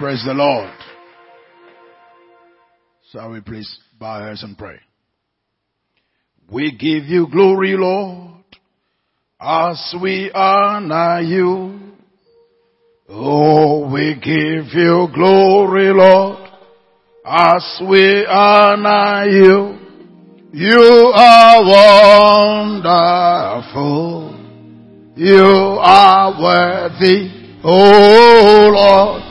Praise the Lord. Shall we please bow our heads and pray? We give you glory, Lord, as we honor you. Oh, we give you glory, Lord, as we honor you. You are wonderful. You are worthy, oh Lord.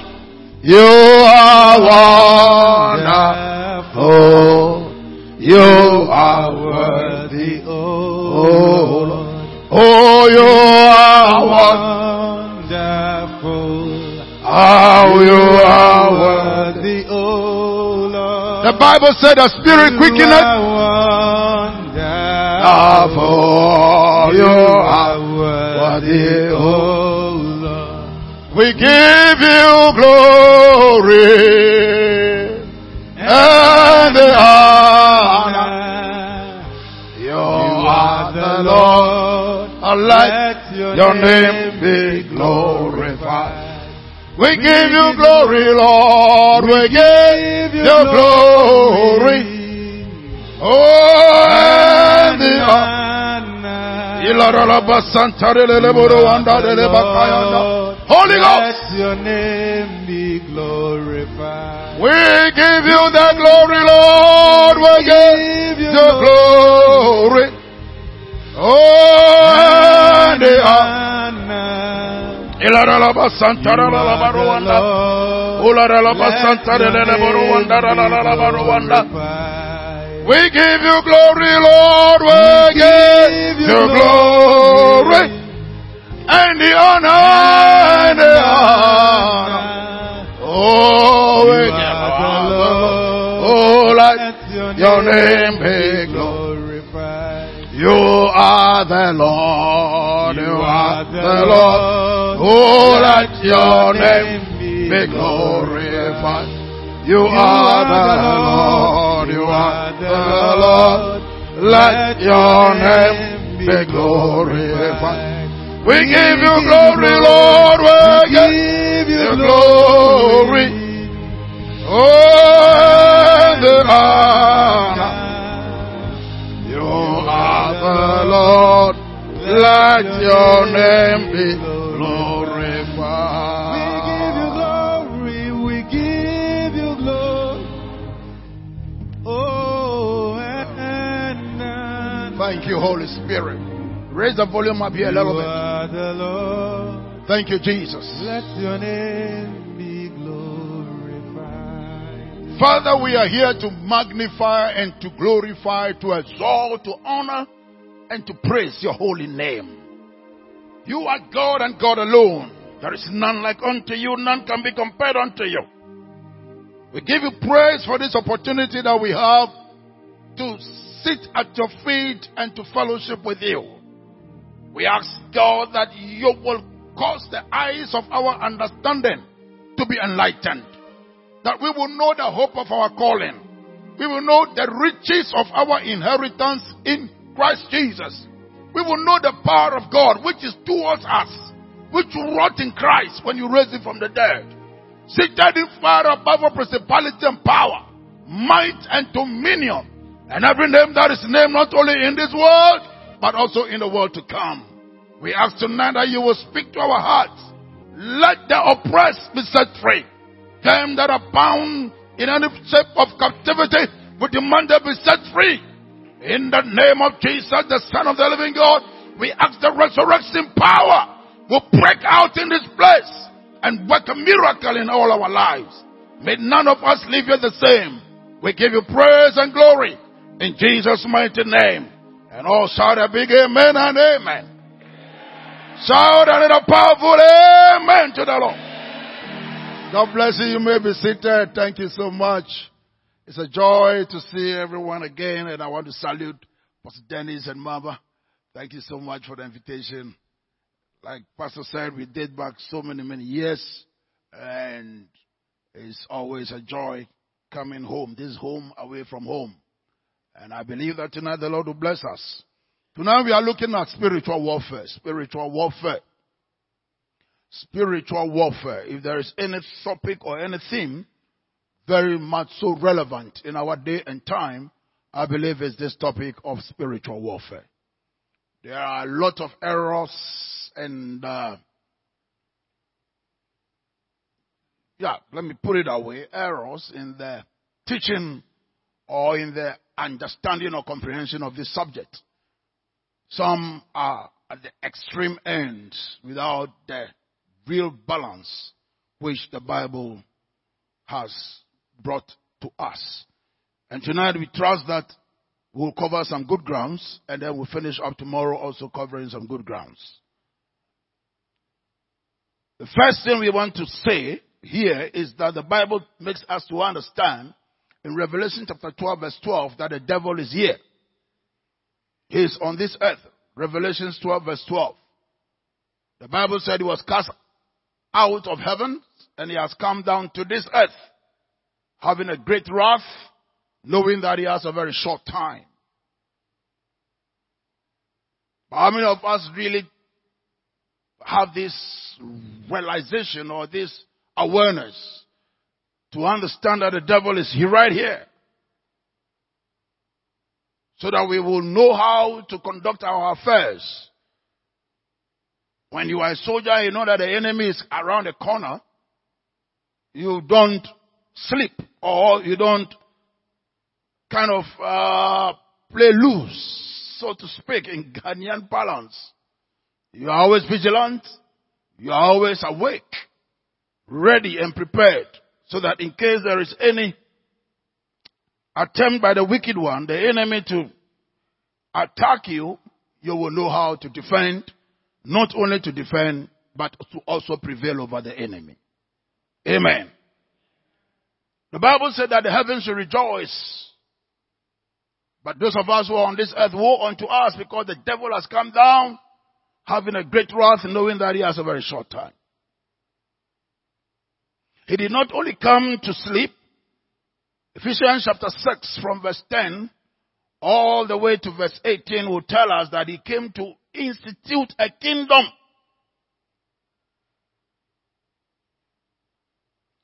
You are wonderful. You are worthy, oh Lord. Oh, you are wonderful. Oh, you are worthy, oh Lord. The Bible said the Spirit quickeneth. You are worthy, oh Lord. We give you glory and honor. You are the Lord. Let your name be glorified. We give you glory, Lord. We give you glory. Oh, and honor. Holy Ghost, let your name be glorified. We give you the glory, Lord. We give you the glory. Oh, and the honor. We give you glory, Lord. We give you glory and the honor. And the honor. Oh, we give you glory. Oh, let your name be glorified. You are the Lord. You are the Lord. Oh, let your name be glorified. You are the Lord, you are the Lord, let your name be glorified. We give you glory, Lord, we give you glory. Oh, the honor, you are the Lord, let your name be glorified. Thank you, Holy Spirit. Raise the volume up here a little bit. Thank you, Jesus. Let your name be glorified. Father, we are here to magnify and to glorify, to exalt, to honor, and to praise your holy name. You are God and God alone. There is none like unto you. None can be compared unto you. We give you praise for this opportunity that we have to sit at your feet and to fellowship with you. We ask, God, that you will cause the eyes of our understanding to be enlightened, that we will know the hope of our calling. We will know the riches of our inheritance in Christ Jesus. We will know the power of God which is towards us, which you wrought in Christ when you raised him from the dead, seated in far above all principality and power, might and dominion, and every name that is named, not only in this world, but also in the world to come. We ask tonight that you will speak to our hearts. Let the oppressed be set free. Them that are bound in any shape of captivity, we demand they be set free. In the name of Jesus, the Son of the living God, we ask the resurrection power will break out in this place and work a miracle in all our lives. May none of us leave here the same. We give you praise and glory. In Jesus' mighty name. And all shout a big amen and amen. Amen. Shout another powerful amen to the Lord. Amen. God bless you. You may be seated. Thank you so much. It's a joy to see everyone again. And I want to salute Pastor Dennis and Mama. Thank you so much for the invitation. Like Pastor said, we date back so many years. And it's always a joy coming home. This home away from home. And I believe that tonight the Lord will bless us. Tonight we are looking at spiritual warfare. Spiritual warfare. spiritual warfare, if there is any topic or any theme very much so relevant in our day and time, I believe is this topic of spiritual warfare. There are a lot of errors and let me put it that way, errors in the teaching or in the understanding or comprehension of this subject. Some are at the extreme end without the real balance which the Bible has brought to us. And tonight we trust that we'll cover some good grounds, and then we'll finish up tomorrow also covering some good grounds. The first thing we want to say here is that the Bible makes us to understand in Revelation chapter 12 verse 12 that the devil is here. He is on this earth. Revelation 12 verse 12. The Bible said he was cast out of heaven and he has come down to this earth, having a great wrath, knowing that he has a very short time. But how many of us really have this realization or this awareness to understand that the devil is right here? So that we will know how to conduct our affairs. When you are a soldier, you know that the enemy is around the corner. You don't sleep or you don't kind of play loose, so to speak, in Ghanaian balance. You are always vigilant. You are always awake, ready and prepared, so that in case there is any attempt by the wicked one, the enemy, to attack you, you will know how to defend, not only to defend, but to also prevail over the enemy. Amen. The Bible said that the heavens will rejoice. But those of us who are on this earth, woe unto us, because the devil has come down, having a great wrath, knowing that he has a very short time. He did not only come to sleep. Ephesians chapter 6 from verse 10 all the way to verse 18 will tell us that he came to institute a kingdom.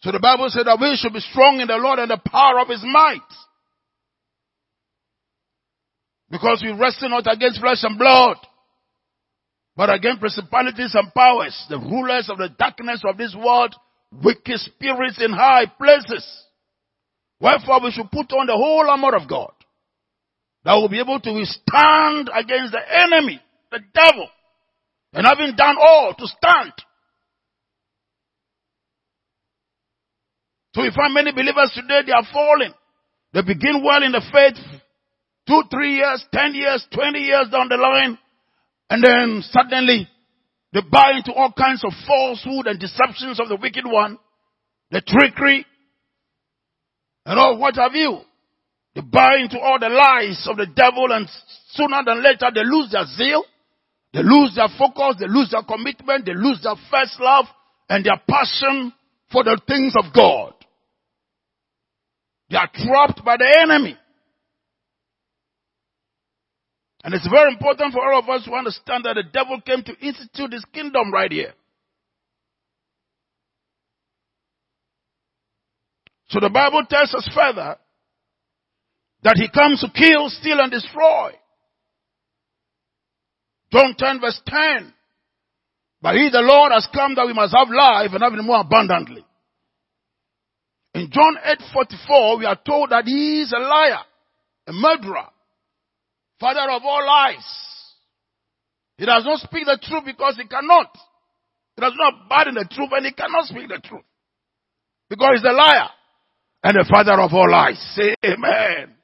So the Bible said that we should be strong in the Lord and the power of his might. Because we wrestle not against flesh and blood, but against principalities and powers, the rulers of the darkness of this world, wicked spirits in high places. Wherefore we should put on the whole armor of God, that will be able to withstand against the enemy, the devil, and having done all, to stand. So we find many believers today, they are falling. They begin well in the faith, 2, 3 years, 10 years, 20 years down the line, and then suddenly they buy into all kinds of falsehood and deceptions of the wicked one, the trickery, and all what have you. They buy into all the lies of the devil, and sooner than later they lose their zeal, they lose their focus, they lose their commitment, they lose their first love and their passion for the things of God. They are trapped by the enemy. And it's very important for all of us to understand that the devil came to institute his kingdom right here. So the Bible tells us further that he comes to kill, steal, and destroy. John 10 verse 10. But he, the Lord, has come that we must have life and have it more abundantly. In John 8:44, we are told that he is a liar, a murderer, father of all lies. He does not speak the truth because he cannot. He does not abide in the truth and he cannot speak the truth. Because he's a liar. And the father of all lies. Say amen.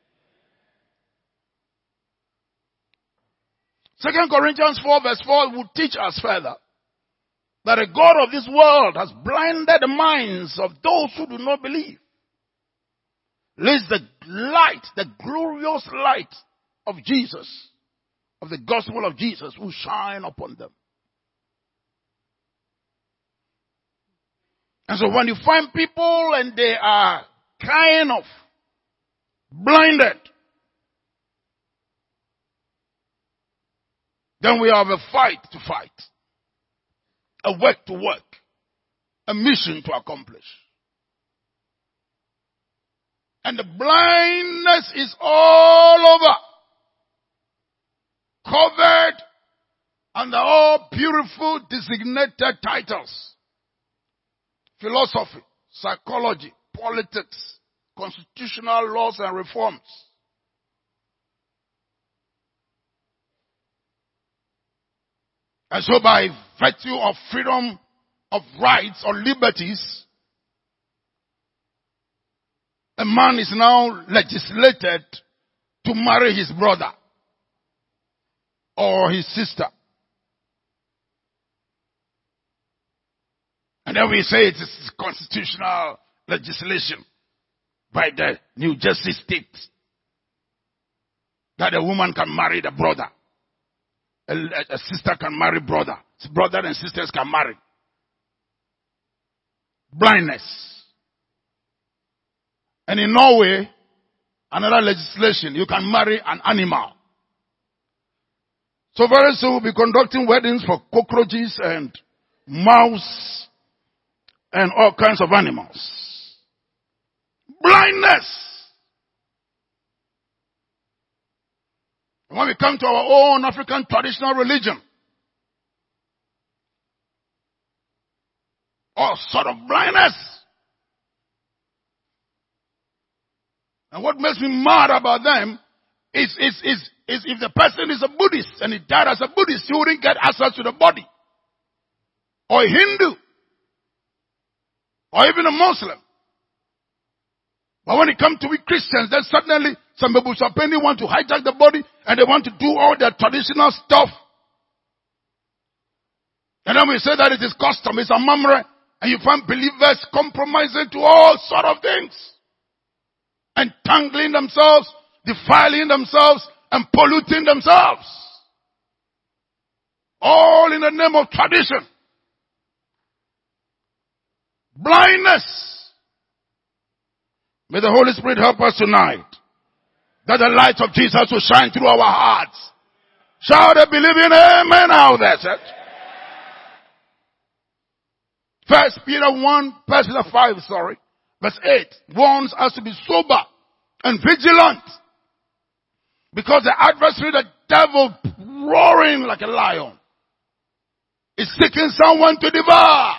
2 Corinthians 4 verse 4 will teach us further that the God of this world has blinded the minds of those who do not believe, lest the light, the glorious light of Jesus, of the gospel of Jesus, will shine upon them. And so when you find people and they are kind of blinded, then we have a fight to fight. a work to work, a mission to accomplish. And the blindness is all over, covered under all beautiful designated titles: philosophy, psychology, politics, constitutional laws and reforms. And so by virtue of freedom of rights or liberties, a man is now legislated to marry his brother or his sister. And then we say it is constitutional legislation by the New Jersey state that a woman can marry the brother. A sister can marry brother. Brother and sisters can marry. Blindness. And in Norway, another legislation, you can marry an animal. So very soon we'll be conducting weddings for cockroaches and mouse and all kinds of animals. Blindness. When we come to our own African traditional religion, all sort of blindness. And what makes me mad about them is if the person is a Buddhist and he died as a Buddhist, he wouldn't get access to the body. Or a Hindu. Or even a Muslim. But when it comes to we Christians, then suddenly some people want to hijack the body and they want to do all their traditional stuff. And then we say that it is custom, it's a mamre, and you find believers compromising to all sort of things. Entangling themselves, defiling themselves, and polluting themselves. All in the name of tradition. Blindness. May the Holy Spirit help us tonight, that the light of Jesus will shine through our hearts. Shall they believe in amen out there, church? First Peter 1, verse 5, verse 8, warns us to be sober and vigilant, because the adversary, the devil, roaring like a lion, is seeking someone to devour.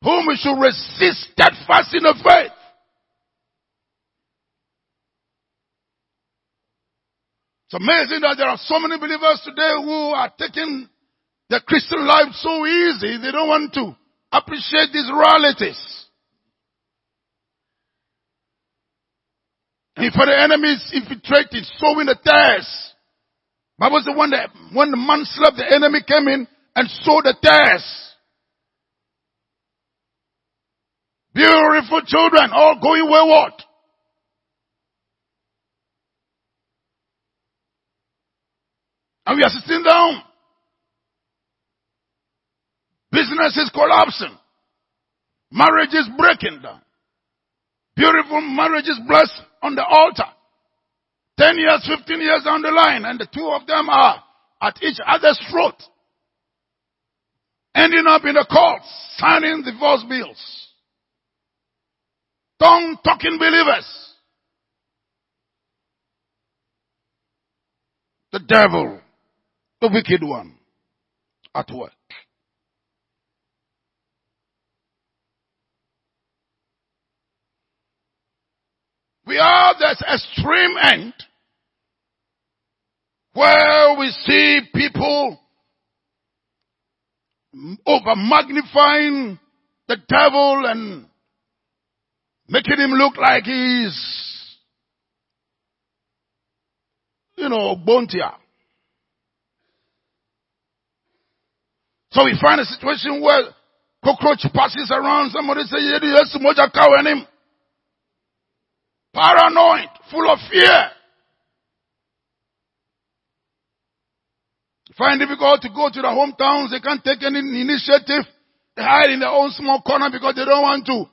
Whom we should resist steadfast in the faith. It's amazing that there are so many believers today who are taking the Christian life so easy. They don't want to appreciate these realities. And for the enemy is infiltrated, sowing the tares. Bible says when the man slept, the enemy came in and sowed the tares. Beautiful children, all going wayward. And we are sitting down. Business is collapsing. Marriage is breaking down. Beautiful marriage is blessed on the altar. 10 years, 15 years down the line, and the two of them are at each other's throat. Ending up in the courts, signing divorce bills. Tongue-talking believers. The devil, the wicked one, at work. We are this extreme end where we see people over-magnifying the devil and making him look like he's, Bontia. So we find a situation where cockroach passes around, somebody says, yes, moja cow and him. Paranoid, full of fear. They find it difficult to go to their hometowns, they can't take any initiative. They hide in their own small corner because they don't want to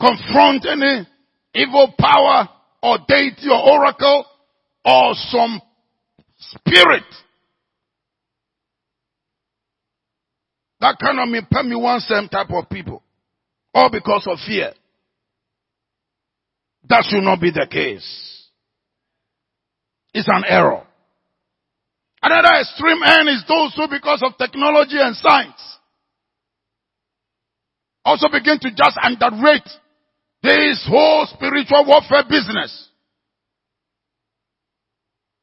confront any evil power or deity or oracle or some spirit That kind of me, pay me one same type of people. All because of fear. That should not be the case. It's an error. Another extreme end is those who, because of technology and science, also begin to just underrate this whole spiritual warfare business.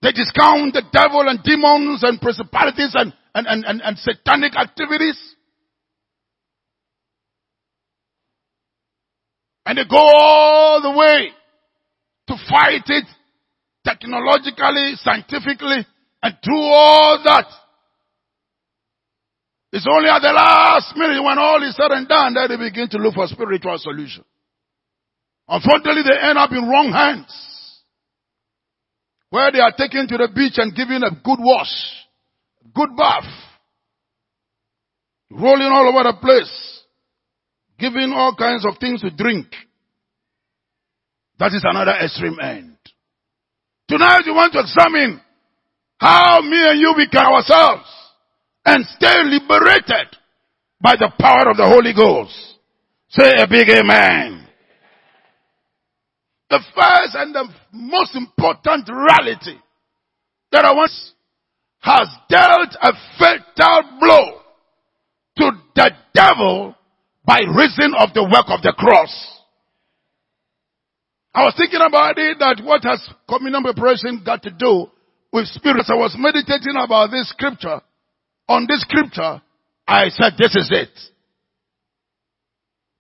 They discount the devil and demons and principalities and satanic activities. And they go all the way to fight it technologically, scientifically, and do all that. It's only at the last minute when all is said and done that they begin to look for spiritual solution. Unfortunately, they end up in wrong hands, where they are taken to the beach and given a good wash, good bath, rolling all over the place, giving all kinds of things to drink. That is another extreme end. Tonight we want to examine how me and you become ourselves and stay liberated by the power of the Holy Ghost. Say a big amen. The first and the most important reality that I want has dealt a fatal blow to the devil by reason of the work of the cross. I was thinking about it, that what has communion preparation got to do with spirits. I was meditating about this scripture. On this scripture, I said, this is it.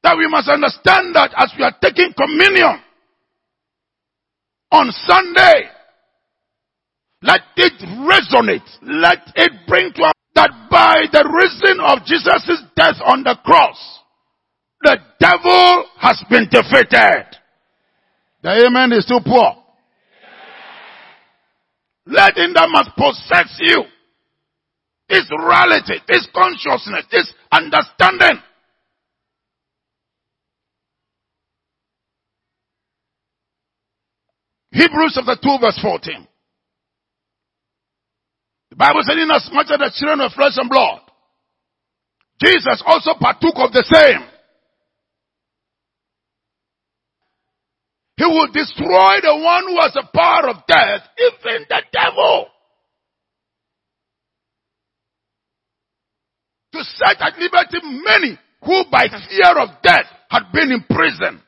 That we must understand that as we are taking communion on Sunday, let it resonate. Let it bring to us that by the reason of Jesus' death on the cross, the devil has been defeated. The amen is too poor. Let him that must possess you, this reality, this consciousness, this understanding. Hebrews chapter 2 verse 14. The Bible said, inasmuch as the children of flesh and blood, Jesus also partook of the same. He will destroy the one who has the power of death, even the devil. To set at liberty many who by fear of death had been in prison.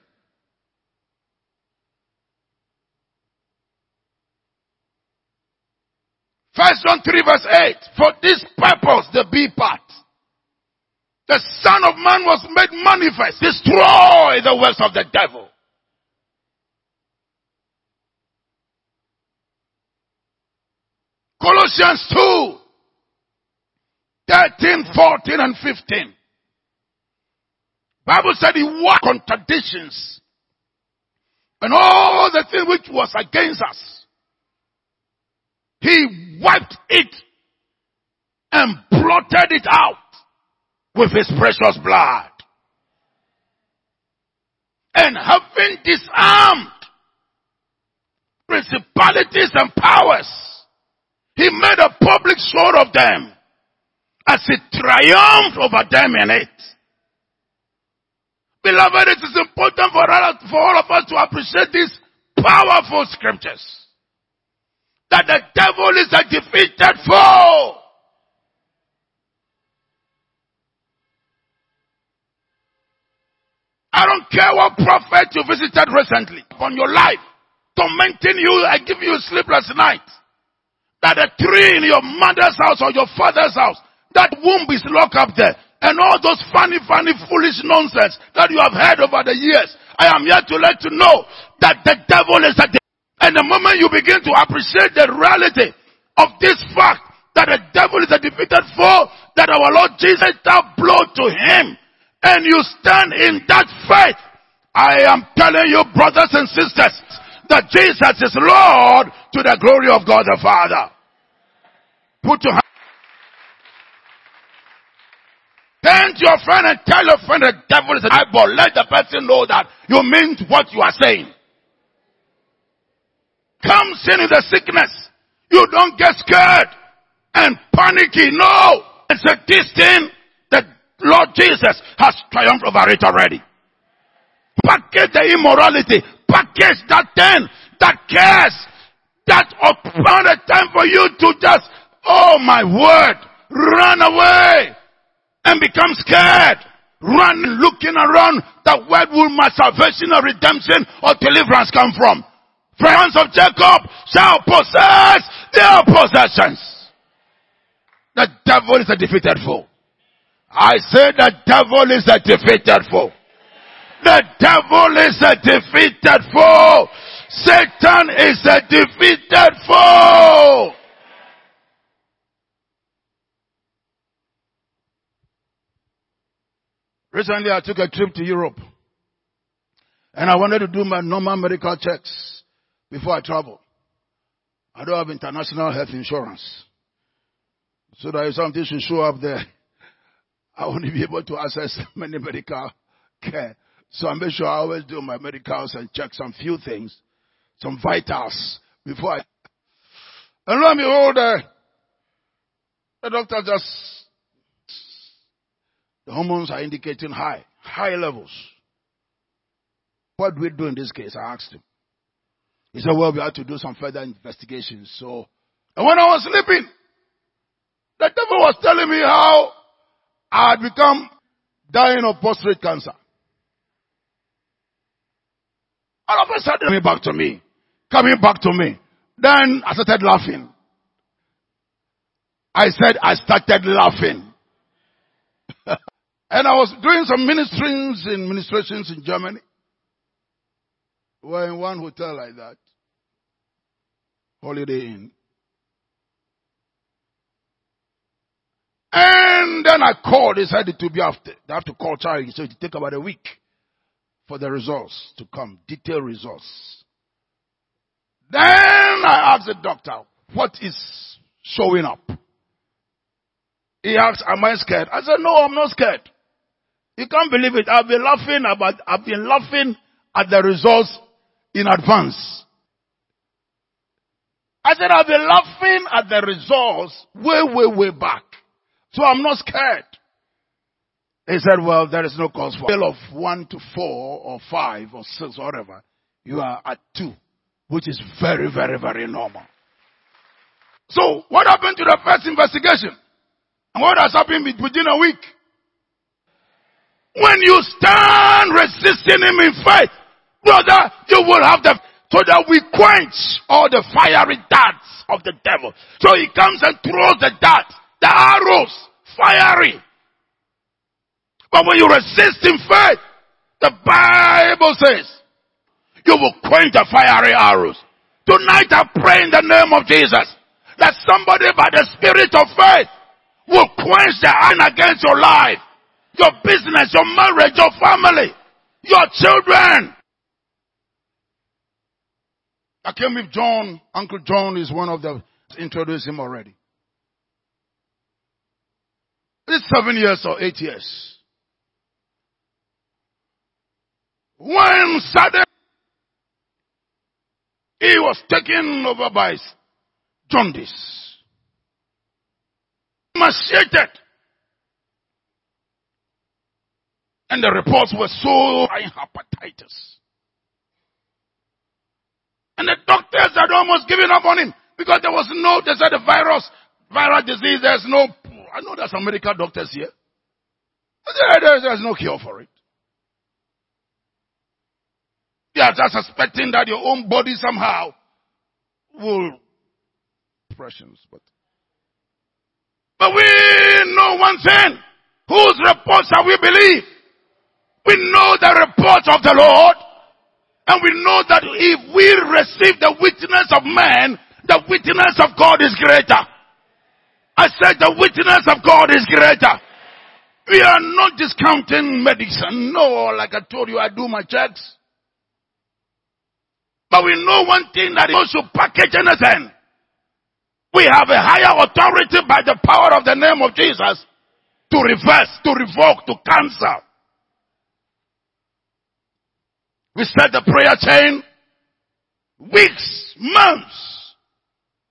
First John 3 verse 8. For this purpose, the B part, the Son of Man was made manifest. Destroy the works of the devil. Colossians 2, 13, 14, and 15. Bible said he walked contradictions and all the thing which was against us. He wiped it and blotted it out with his precious blood. And having disarmed principalities and powers, he made a public show of them as he triumphed over them in it. Beloved, it is important for all of us to appreciate these powerful scriptures. That the devil is a defeated foe. I don't care what prophet you visited recently on your life, tormenting you and giving you sleepless nights. That a tree in your mother's house or your father's house, that womb is locked up there. And all those funny, foolish nonsense that you have heard over the years. I am here to let you know that the devil is at the... And the moment you begin to appreciate the reality of this fact, that the devil is a defeated foe, that our Lord Jesus dealt blow to him, and you stand in that faith, I am telling you, brothers and sisters, that Jesus is Lord to the glory of God the Father. Put your hand. Turn to your friend and tell your friend the devil is an eyeball. Let the person know that you mean what you are saying. Come sin in the sickness. You don't get scared and panicky. No. It's a this thing. The Lord Jesus has triumphed over it already. Package the immorality. Package that thing, that curse, that upon a time for you to just, oh my word, run away and become scared. Run looking around that where will my salvation or redemption or deliverance come from? Friends of Jacob shall possess their possessions. The devil is a defeated foe. I say the devil is a defeated foe. The devil is a defeated foe. Satan is a defeated foe. Recently, I took a trip to Europe, and I wanted to do my normal medical checks before I travel. I don't have international health insurance, so that if something should show up there, I won't be able to access many medical care. So I make sure I always do my medicals and check some few things, some vitals before I. And lo and behold, the doctor just. The hormones are indicating high levels. What do we do in this case? I asked him. He said, well, we have to do some further investigations. So, and when I was sleeping, the devil was telling me how I had become dying of prostate cancer. All of a sudden, coming back to me. Then I started laughing. I started laughing. And I was doing some ministrations in Germany. We were in one hotel like that. Holiday Inn. And then I called. They said it to be after. They have to call charity. So it will take about a week for the results to come. Detailed results. Then I asked the doctor, what is showing up? He asked, am I scared? I said, no, I'm not scared. You can't believe it. I've been laughing at the results in advance. I said, I've been laughing at the results way back. So I'm not scared. He said, well, there is no cause for it. Scale of 1 to 4 or 5 or 6 or whatever, you are at 2, which is very, very, very normal. So what happened to the first investigation? And what has happened within a week? When you stand resisting him in faith, brother, you will have the, so that we quench all the fiery darts of the devil. So he comes and throws the darts, the arrows, fiery. But when you resist in faith, the Bible says, you will quench the fiery arrows. Tonight I pray in the name of Jesus that somebody by the spirit of faith will quench the hand against your life, your business, your marriage, your family, your children. I came with John. Uncle John is one of the, introduced him already. It's 7 years or 8 years. When suddenly he was taken over by jaundice. Emaciated. And the reports were so high, hepatitis. And the doctors had almost given up on him because there was no, they said the viral disease, there's no, I know there's some medical doctors here. There's no cure for it. They are just suspecting that your own body somehow will depressions, but we know one thing. Whose report shall we believe? We know the report of the Lord. And we know that if we receive the witness of man, the witness of God is greater. I said the witness of God is greater. We are not discounting medicine. No, like I told you, I do my checks. But we know one thing, that God should package anything. We have a higher authority by the power of the name of Jesus to reverse, to revoke, to cancel. We set the prayer chain weeks, months,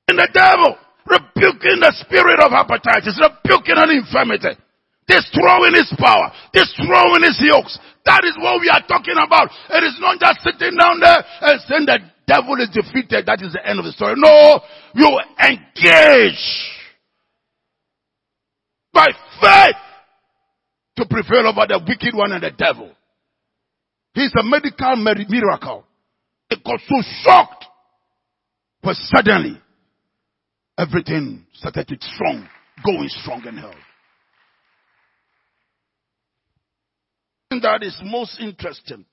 in the devil, rebuking the spirit of hepatitis, rebuking an infirmity. Destroying his power. Destroying his yokes. That is what we are talking about. It is not just sitting down there and saying the devil is defeated. That is the end of the story. No. You engage by faith to prevail over the wicked one and the devil. He's a medical miracle. It got so shocked. But suddenly, everything started to strong, going strong in health. And that is most interesting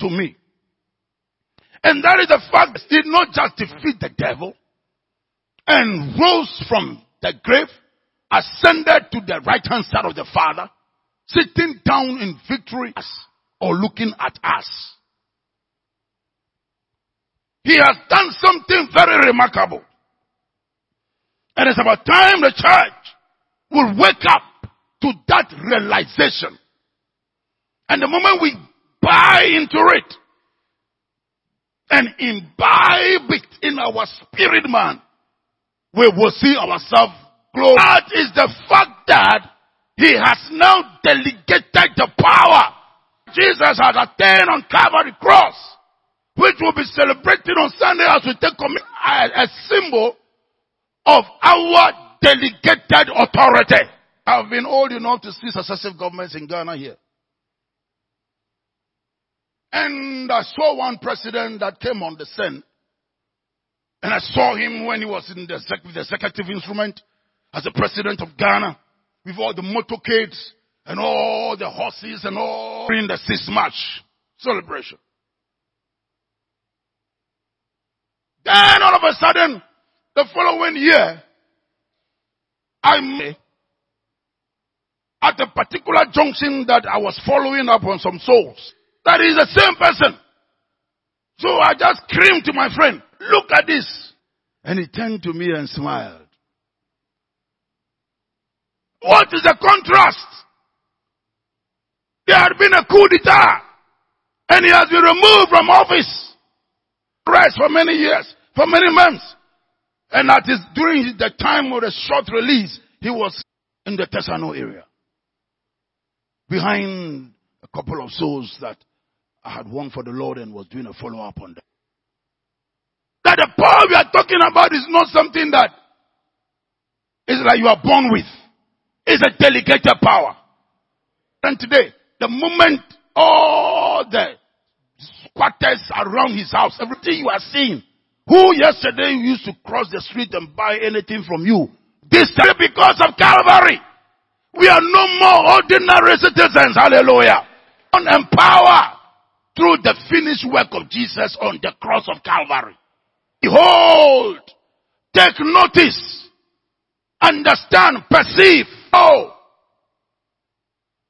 to me. And that is the fact that he did not just defeat the devil and rose from the grave, ascended to the right hand side of the Father, sitting down in victory or looking at us. He has done something very remarkable. And it's about time the church will wake up to that realization. And the moment we buy into it and imbibe it in our spirit man, we will see ourselves grow. That is the fact that he has now delegated the power Jesus has attained on Calvary cross, which will be celebrated on Sunday as we take communion, a symbol of our delegated authority. I've been old enough to see successive governments in Ghana here. And I saw one president that came on the scene. And I saw him when he was in the executive instrument as the president of Ghana, with all the motorcades and all the horses and all in the 6th March celebration. Then all of a sudden, the following year, I met at a particular junction that I was following up on some souls. That is the same person. So I just screamed to my friend, look at this. And he turned to me and smiled. What is the contrast? There had been a coup d'etat. And he has been removed from office. Rest for many years, for many months. And that is during the time of the short release, he was in the Tessano area. Behind a couple of souls that I had won for the Lord and was doing a follow-up on them. That the power we are talking about is not something that is like you are born with. It's a delegated power. And today, the moment all the squatters around his house, everything you are seeing, who yesterday used to cross the street and buy anything from you, this time because of Calvary, we are no more ordinary citizens. Hallelujah. And empower through the finished work of Jesus on the cross of Calvary. Behold, take notice, understand, perceive. Oh,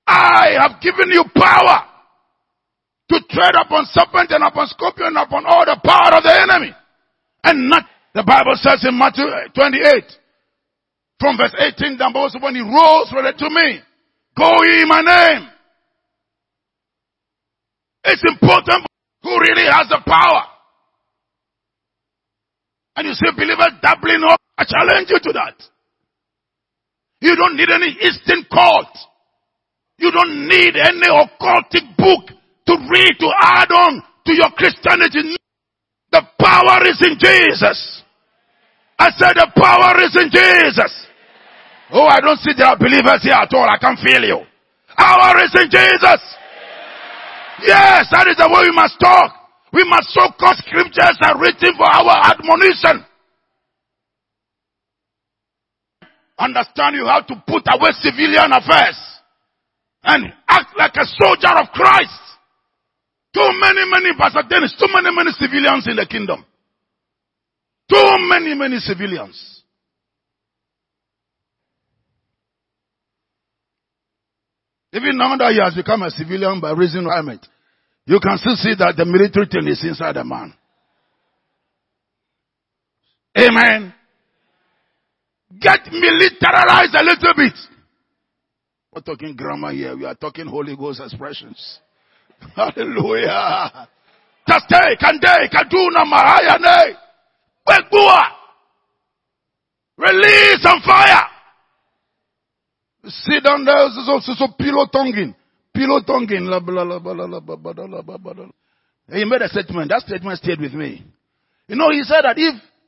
I have given you power to tread upon serpents and upon scorpions and upon all the power of the enemy. And not, the Bible says in Matthew 28, from verse 18, down below, when he rose, related to me, go ye in my name. It's important who really has the power. And you see believers doubling up. I challenge you to that. You don't need any instant cult. You don't need any occultic book to read, to add on to your Christianity. The power is in Jesus. I said the power is in Jesus. Oh, I don't see there are believers here at all. I can feel you. Power is in Jesus. Yes, that is the way we must talk. We must so call scriptures are written for our admonition. Understand you have to put away civilian affairs and act like a soldier of Christ. Too many Pastor Dennis, too many civilians in the kingdom. Too many civilians. Even now that he has become a civilian by reason of retirement, you can still see that the military thing is inside the man. Amen. Get militarized a little bit. We're talking grammar here. We are talking Holy Ghost expressions. Hallelujah. Tastei, kandei, kaduna, mahaya, nei. Begua. Release some fire. sit down there, so pillow tonguing. He made a statement. That statement stayed with me. You know, he said that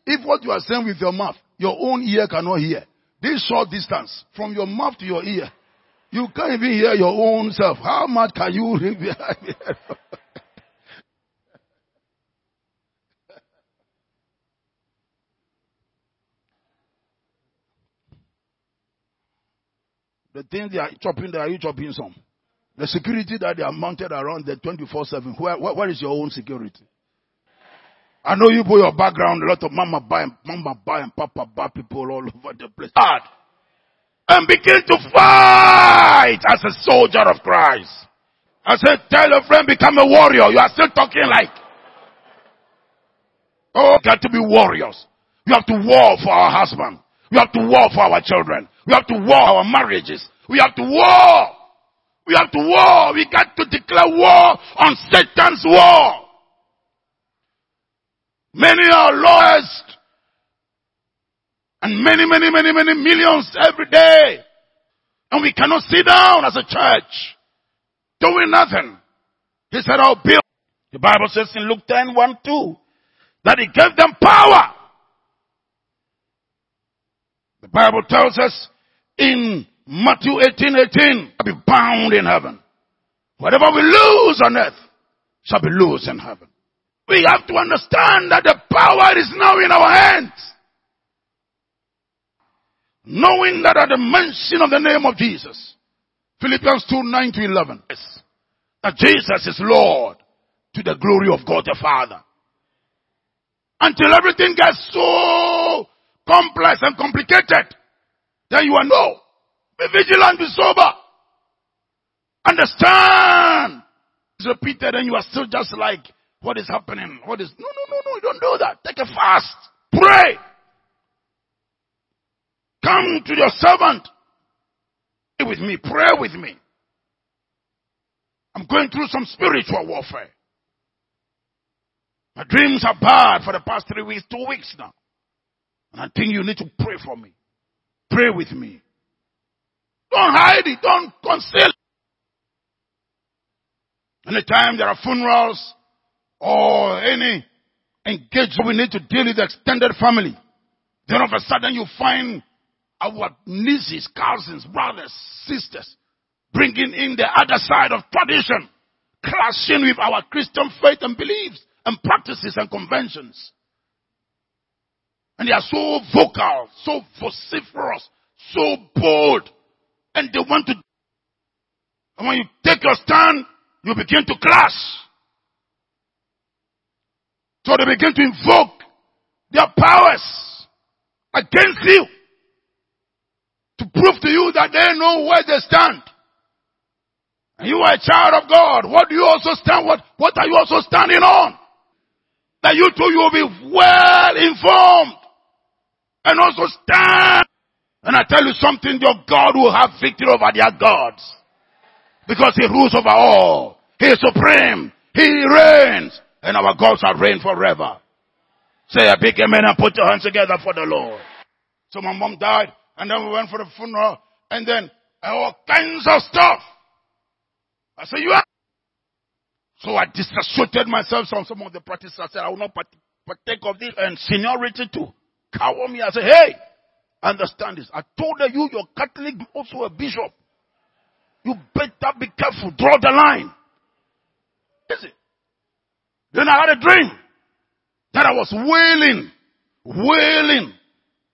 if what you are saying with your mouth, your own ear cannot hear. This short distance from your mouth to your ear, you can't even hear your own self. How much can you hear? The things they are chopping, they are chopping some. The security that they are mounted around the 24/7. Where is your own security? I know you put your background, a lot of mama buy and papa buy people all over the place. Hard. And begin to fight as a soldier of Christ. I said, tell your friend, become a warrior. You are still talking like. Oh, got to be warriors. We have to war for our husband. We have to war for our children. We have to war our marriages. We have to war. We have to war. We got to declare war on Satan's war. Many are lost. And many millions every day. And we cannot sit down as a church doing nothing. He said, I'll build. The Bible says in Luke 10:1-2 that he gave them power. The Bible tells us in Matthew 18:18, I'll be bound in heaven. Whatever we lose on earth shall be lost in heaven. We have to understand that the power is now in our hands. Knowing that at the mention of the name of Jesus, Philippians 2:9-11, yes, that Jesus is Lord to the glory of God the Father. Until everything gets so complex and complicated, then you will know. Be vigilant, be sober. Understand. It's repeated and you are still just like, what is happening? No, you don't do that. Take a fast. Pray. Come to your servant. Pray with me. Pray with me. I'm going through some spiritual warfare. My dreams are bad for the past 3 weeks, 2 weeks now. And I think you need to pray for me. Pray with me. Don't hide it. Don't conceal it. Anytime there are funerals, or any engagement, we need to deal with the extended family. Then all of a sudden you find our nieces, cousins, brothers, sisters, bringing in the other side of tradition, clashing with our Christian faith and beliefs and practices and conventions. And they are so vocal, so vociferous, so bold, and they want to. And when you take your stand, you begin to clash. So they begin to invoke their powers against you to prove to you that they know where they stand. And you are a child of God. What do you also stand? What are you also standing on? That you too, you will be well informed and also stand. And I tell you something, your God will have victory over their gods because he rules over all. He is supreme. He reigns. And our God shall reign forever. Say a big amen and put your hands together for the Lord. So my mom died. And then we went for the funeral. And then all kinds of stuff. I said, you are. So I disassociated myself from some of the practices. I said, I will not partake of this. And seniority too. Cover me. I said, hey, understand this. I told you, you're Catholic, also a bishop. You better be careful. Draw the line. Is it? Then I had a dream that I was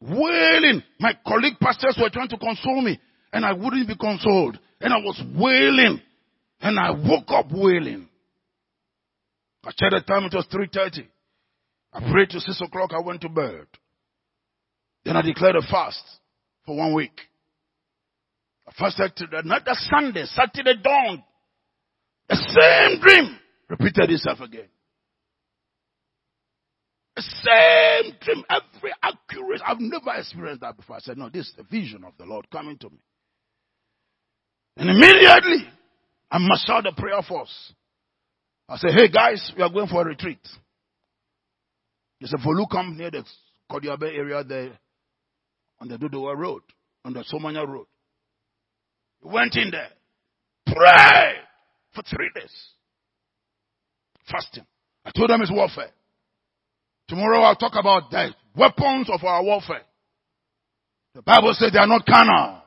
wailing. My colleague pastors were trying to console me and I wouldn't be consoled. And I was wailing and I woke up wailing. I checked the time, it was 3:30. I prayed to 6:00, I went to bed. Then I declared a fast for 1 week. I fasted till another Sunday, Saturday dawn. The same dream repeated itself again. Same dream, every accuracy. I've never experienced that before. I said, no, this is the vision of the Lord coming to me. And immediately, I marshaled out the prayer force. I said, hey guys, we are going for a retreat. There's a Volu camp near the Kodiabe area there on the Dodowa Road, on the Somanya Road. He went in there, prayed for 3 days, fasting. I told them it's warfare. Tomorrow I'll talk about the weapons of our warfare. The Bible says they are not carnal.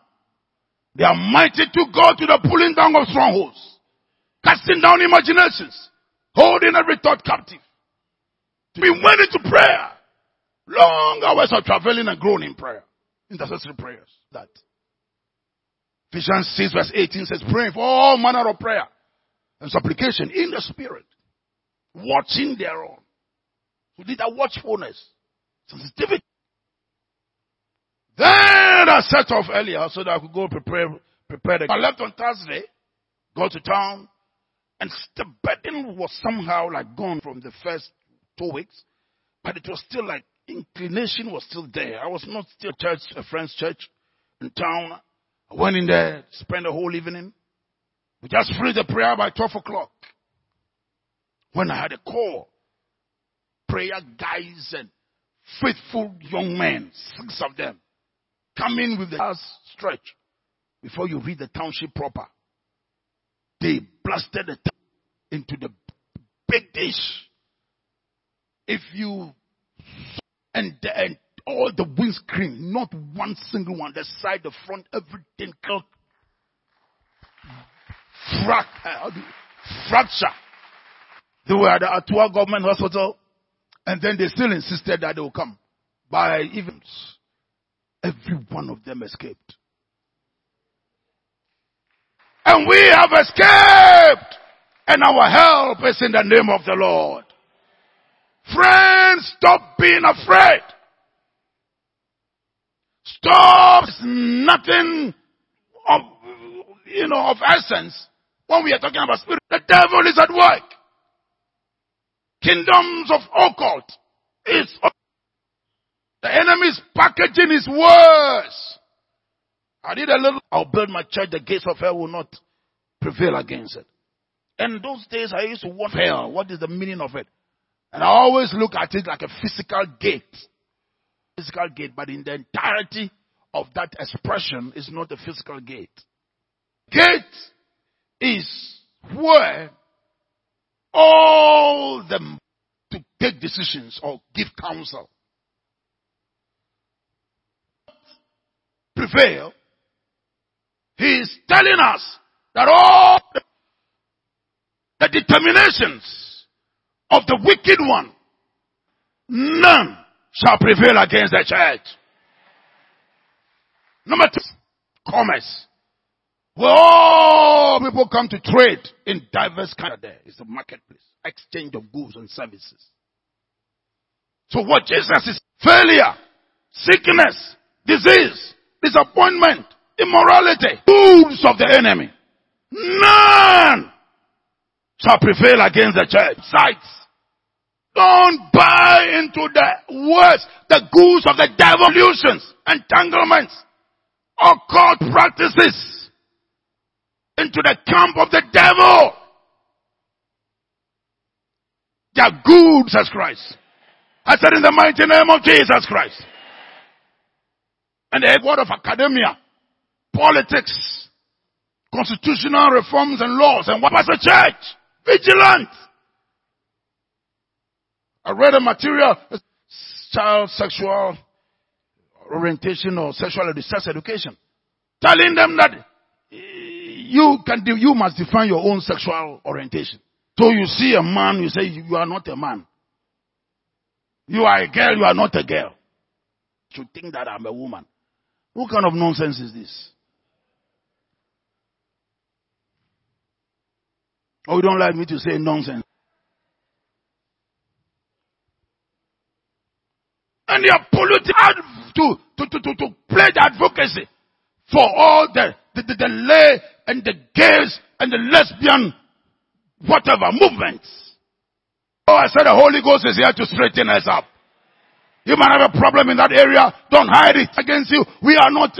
They are mighty to God to the pulling down of strongholds, casting down imaginations, holding every thought captive. We went into prayer. Long hours of traveling and groaning in prayer. Intercessory prayers. That. Ephesians 6 verse 18 says, praying for all manner of prayer and supplication in the spirit. Watching thereon. So need that watchfulness. Sensitivity. Then I set off earlier so that I could go prepare the... I left on Thursday, go to town, and the burden was somehow like gone from the first 2 weeks, but it was still like inclination was still there. I was not still church, a friend's church in town. I went in there, spent the whole evening. We just finished the prayer by 12 o'clock. When I had a call, prayer guys and faithful young men, 6 of them, come in with the last stretch before you read the township proper. They blasted the town into the big dish. If you and all the windscreen, not one single one, the side, the front, everything fracture. They were at the Atua Government Hospital, and then they still insisted that they will come by events. Every one of them escaped, and we have escaped, and our help is in the name of the Lord. Friends, stop being afraid. Stop. It's nothing of, of essence when we are talking about spirit. The devil is at work. Kingdoms of occult is the enemy's packaging is worse. I did a little. I'll build my church. The gates of hell will not prevail against it. In those days, I used to watch hell. What is the meaning of it? And I always look at it like a physical gate. Physical gate, but in the entirety of that expression is not a physical gate. Gate is where all them to take decisions or give counsel prevail. He is telling us that all the determinations of the wicked one, none shall prevail against the church. Number 2, commerce. Where all people come to trade in diverse kinds. There is the marketplace, exchange of goods and services. So what Jesus is, failure, sickness, disease, disappointment, immorality, tools of the enemy. None shall prevail against the church. Sites. Don't buy into the words, the goods of the devil, illusions, entanglements, occult practices into the camp of the devil. They are good, Jesus Christ. I said in the mighty name of Jesus Christ. And the word of academia, politics, constitutional reforms and laws, and what was the church? Vigilant. I read a material, child sexual orientation or sexual sex education, telling them that you must define your own sexual orientation. So you see a man, you say you are not a man. You are a girl, you are not a girl. You think that I'm a woman. What kind of nonsense is this? Oh, you don't like me to say nonsense. And they are polluting to play the advocacy for all the lay and the gays and the lesbian whatever movements. Oh, I said the Holy Ghost is here to straighten us up. You might have a problem in that area. Don't hide it against you. We are not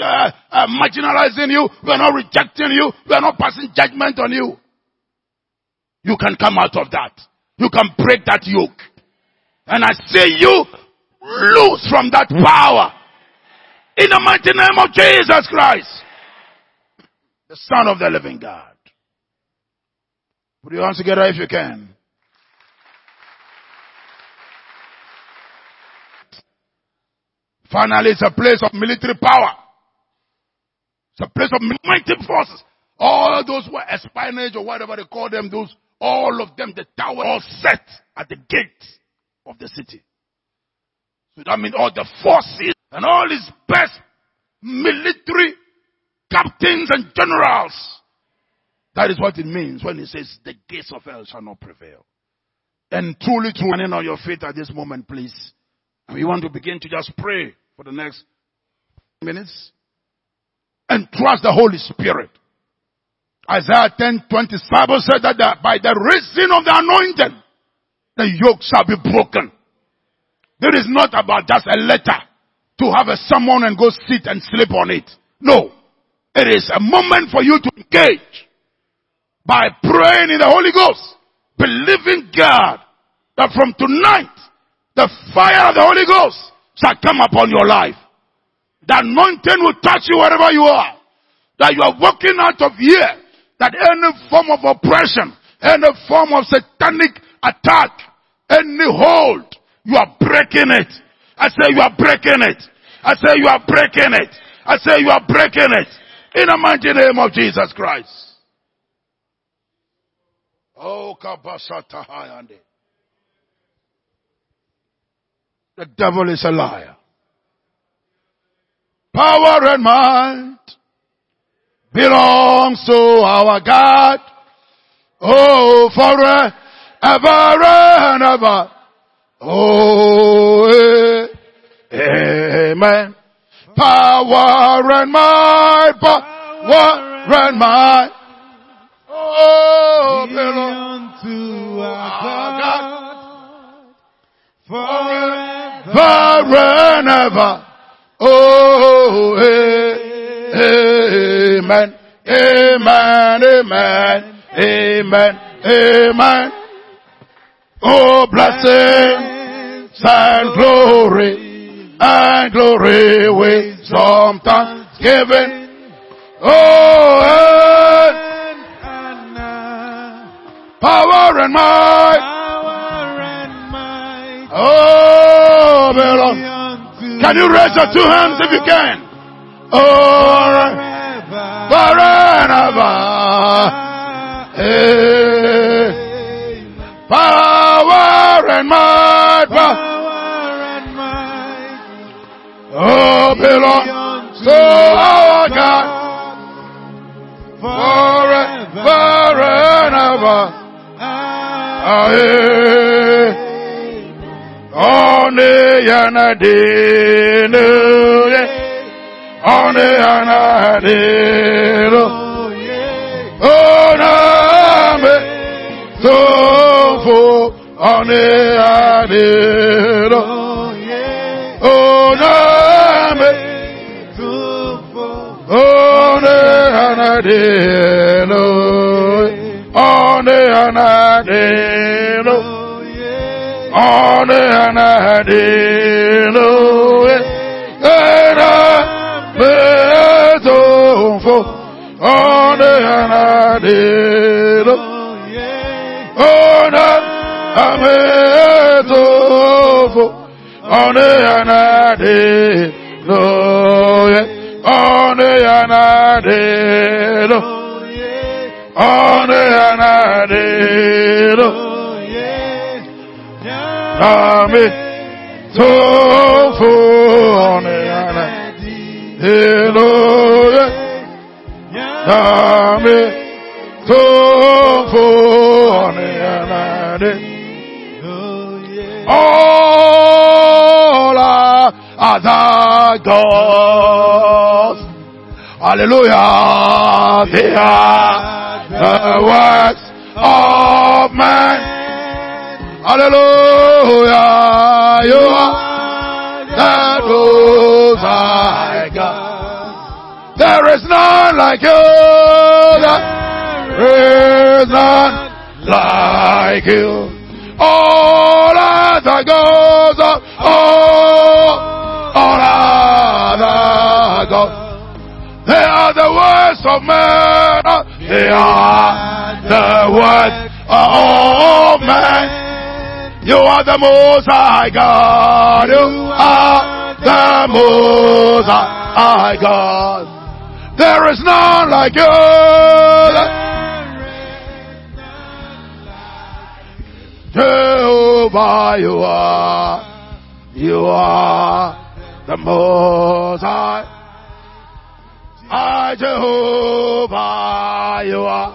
marginalizing you. We are not rejecting you. We are not passing judgment on you. You can come out of that. You can break that yoke. And I see you loose from that power. In the mighty name of Jesus Christ. the Son of the living God. Put your hands together if you can. Finally, it's a place of military power. It's a place of mighty forces. All those were espionage or whatever they call them, those, all of them, the tower, all set at the gate of the city. So that means all the forces and all his best military captains and generals. That is what it means when he says, the gates of hell shall not prevail. And truly, truly, on your feet at this moment, please. And we want to begin to just pray for the next minutes. And trust the Holy Spirit. Isaiah 10:27 said that by the reason of the anointing, the yoke shall be broken. It is not about just a letter to have a sermon and go sit and sleep on it. No. It is a moment for you to engage by praying in the Holy Ghost, believing God that from tonight, the fire of the Holy Ghost shall come upon your life. The anointing will touch you wherever you are. That you are walking out of here. That any form of oppression, any form of satanic attack, any hold, you are breaking it. I say you are breaking it. I say you are breaking it. I say you are breaking it. In the mighty name of Jesus Christ. Oh, Kabashatahayande. The devil is a liar. Power and might belongs to our God. Oh, forever and ever. Oh, amen. Power and might, power and might. Oh, belongs to our God. Forever and ever. Oh, amen, amen, amen, amen, amen. Oh, blessings and glory with some thanksgiving. Oh, power and might. Oh, belong. Can you raise your two hands if you can? Oh, forever. Hey. Power and might. Oh, belong to our God. Forever and ever. Oh, nay, nay. On the anadero, on the sofa, on the anadero, on the sofa, on the anadero, on the anadero, on the anadero. Hallelujah, they are the works of man. Hallelujah, you are the Most High God. There is none like you, there is none like you. All other gods are all other gods. They are the worst of men. They are the words of all men. You are the Most High God. You are the Most High God. There is none like you. Jehovah, you are. You are the Most High. I, Jehovah, you are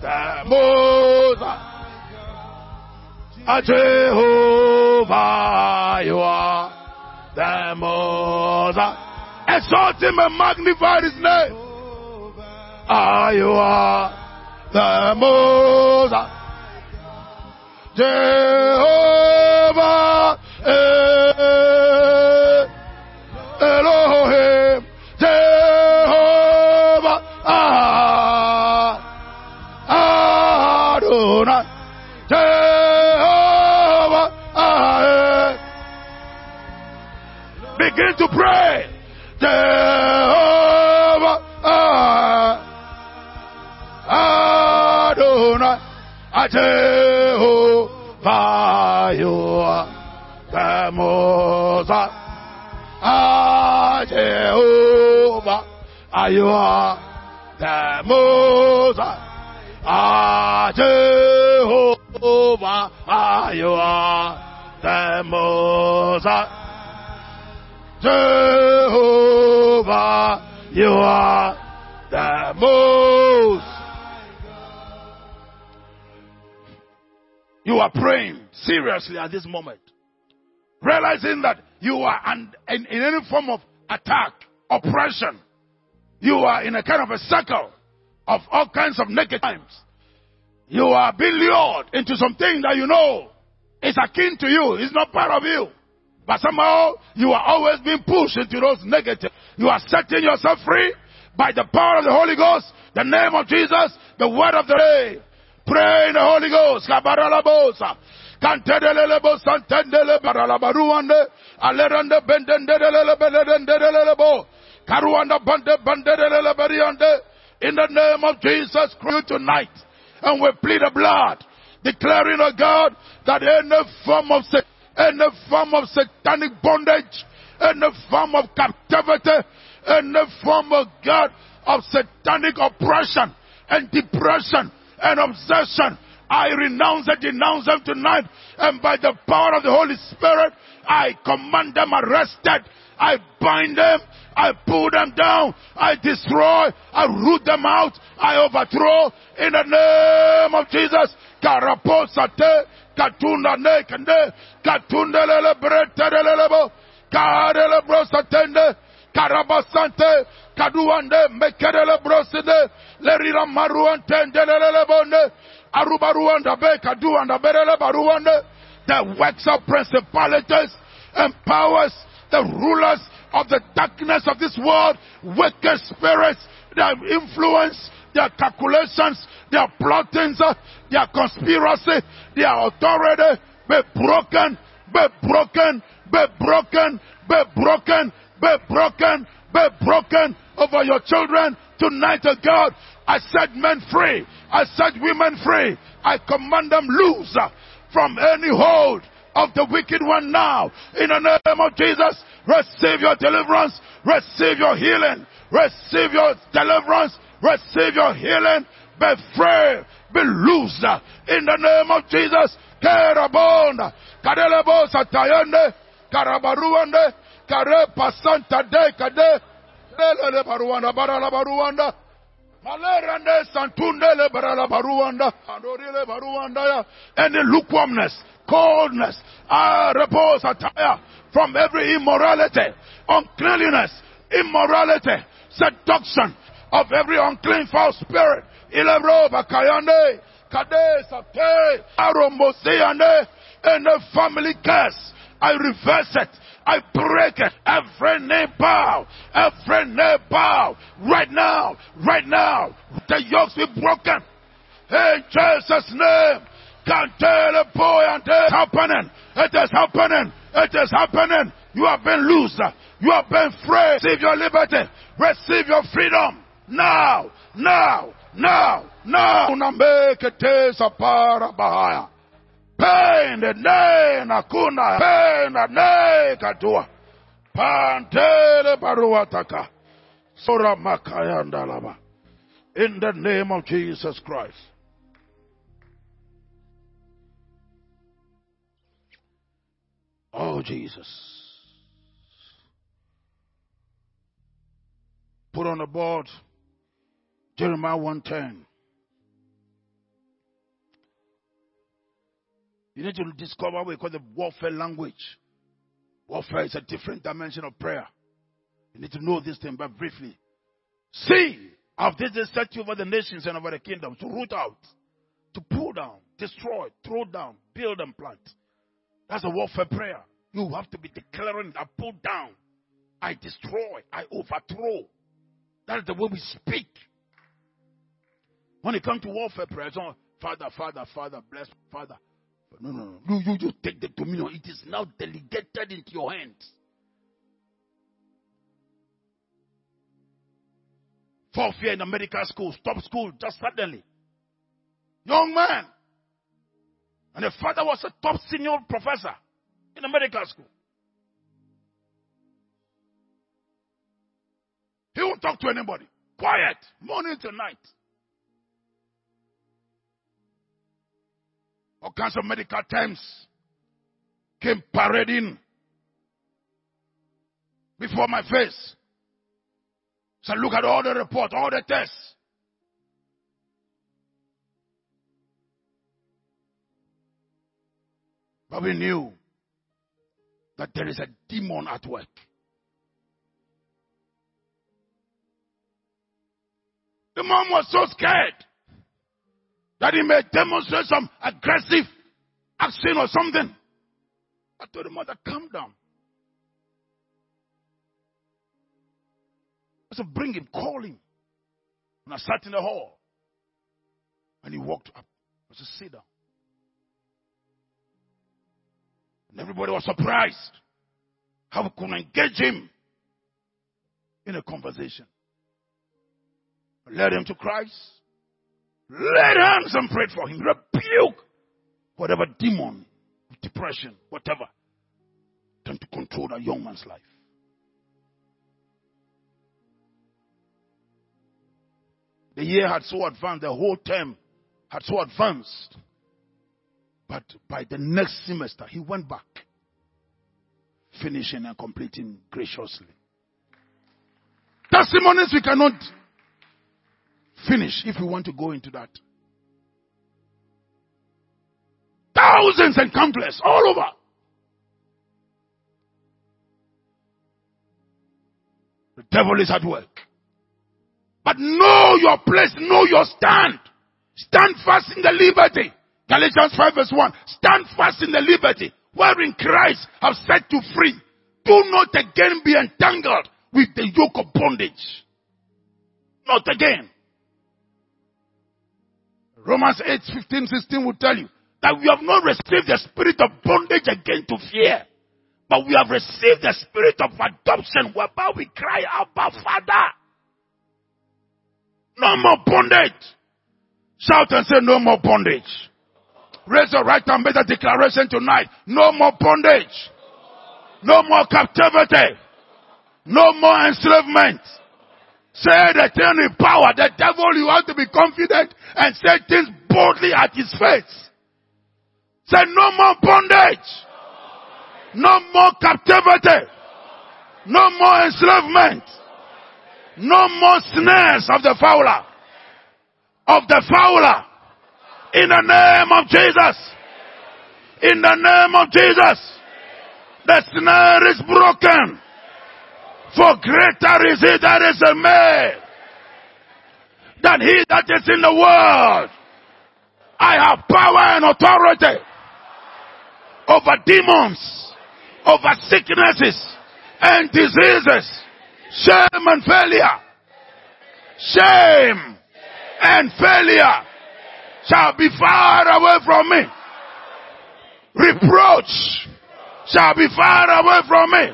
the Most High. I, Jehovah, you are the Most High. Exalt him and magnify his name. I, you are the Most High. Jehovah, Elohim, Jehovah, Adonai, Jehovah, begin to pray, Jehovah, Adonai, Jehovah, you are the Most High. Jehovah, you are the Most High. Jehovah, you are the Most High. Jehovah, you are the Most. You are praying seriously at this moment, realizing that you are in any form of attack, oppression. You are in a kind of a circle of all kinds of naked times. You are being lured into something that you know is akin to you. It's not part of you. But somehow you are always being pushed into those negative. You are setting yourself free by the power of the Holy Ghost, the name of Jesus, the word of the day. Pray in the Holy Ghost. In the name of Jesus Christ tonight, and we plead the blood, declaring, O God, that any form of satanic bondage, any form of captivity, any form of God of satanic oppression and depression and obsession, I renounce and denounce them tonight, and by the power of the Holy Spirit, I command them arrested. I bind them. I pull them down. I destroy. I root them out. I overthrow. In the name of Jesus. Karaposate, katunda nekende, katundelele bretelelebo, kadelebrostatende, karabasante, kaduande, mekedelebroste, lerira maruantendelelebonde. The works of principalities and powers, the rulers of the darkness of this world, wicked spirits, their influence, their calculations, their plottings, their conspiracy, their authority, be broken, be broken, be broken, be broken, be broken, be broken over your children. Tonight, O God, I set men free. I set women free. I command them loose from any hold of the wicked one now. In the name of Jesus, receive your deliverance. Receive your healing. Receive your deliverance. Receive your healing. Be free. Be loose. In the name of Jesus. Karabonda. Kadelebo satayande. Karabaruande. Karepasanta de kade. Lele baruanda. Barala baruanda. Any lukewarmness, coldness, repose attire from every immorality, uncleanliness, immorality, seduction of every unclean foul spirit. And the family curse, I reverse it. I break it. Every knee bow. Every knee bow. Right now. Right now. The yokes be broken. In Jesus' name. Can't tell a boy and it's happening. It is happening. It is happening. You have been loose. You have been free. Receive your liberty. Receive your freedom. Now. Now. Now, na make tesa para bahaya. Pende ne na kuna, pende ne katua. Pantele baruataka. Sora makaya ndalaba. In the name of Jesus Christ. Oh, Jesus. Put on the board Jeremiah 1:10. You need to discover what we call the warfare language. Warfare is a different dimension of prayer. You need to know this thing, but briefly. See, I've this day set you over the nations and over the kingdoms to root out, to pull down, destroy, throw down, build and plant. That's a warfare prayer. You have to be declaring, I pull down, I destroy, I overthrow. That is the way we speak. When it comes to warfare prayer, it's not Father, Father, Father, bless Father. No. You take the dominion. It is now delegated into your hands. Fall fear in the medical school. Stop school just suddenly. Young man. And the father was a top senior professor in the medical school. He won't talk to anybody. Quiet. Morning to night. All kinds of medical terms came parading before my face. So look at all the reports, all the tests. But we knew that there is a demon at work. The mom was so scared that he may demonstrate some aggressive action or something. I told the mother, calm down. I said, bring him, call him. And I sat in the hall. And he walked up. I said, sit down. And everybody was surprised how we could engage him in a conversation. Led him to Christ. Lay hands and pray for him. Rebuke whatever demon, depression, whatever, tend to control that young man's life. The year had so advanced, the whole term had so advanced. But by the next semester, he went back, finishing and completing graciously. Testimonies we cannot finish if we want to go into that. Thousands and countless all over. The devil is at work. But know your place, know your stand. Stand fast in the liberty. Galatians 5 verse 1. Stand fast in the liberty wherein Christ have set you free. Do not again be entangled with the yoke of bondage. Not again. Romans 8, 15, 16 will tell you that we have not received the spirit of bondage again to fear, but we have received the spirit of adoption whereby we cry, Abba, Father. No more bondage. Shout and say, no more bondage. Raise your right hand, make a declaration tonight. No more bondage. No more captivity. No more enslavement. Say the thing in power. The devil, you have to be confident and say things boldly at his face. Say no more bondage. No more captivity. No more enslavement. No more snares of the fowler. In the name of Jesus. In the name of Jesus. The snare is broken. For greater is he that is in me than he that is in the world. I have power and authority over demons, over sicknesses and diseases, shame and failure. Shame and failure shall be far away from me. Reproach shall be far away from me.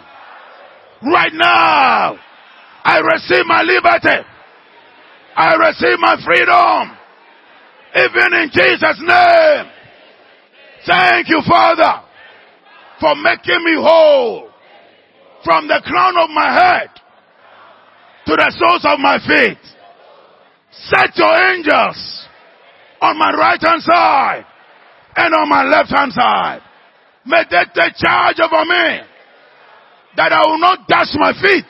Right now, I receive my liberty. I receive my freedom. Even in Jesus' name. Thank you, Father, for making me whole. From the crown of my head to the soles of my feet. Set your angels on my right hand side and on my left hand side. May they take charge over me, that I will not dash my feet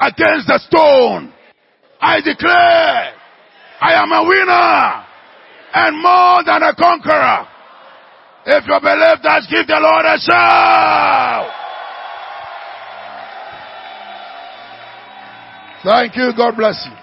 against the stone. I declare I am a winner and more than a conqueror. If you believe that, give the Lord a shout. Thank you. God bless you.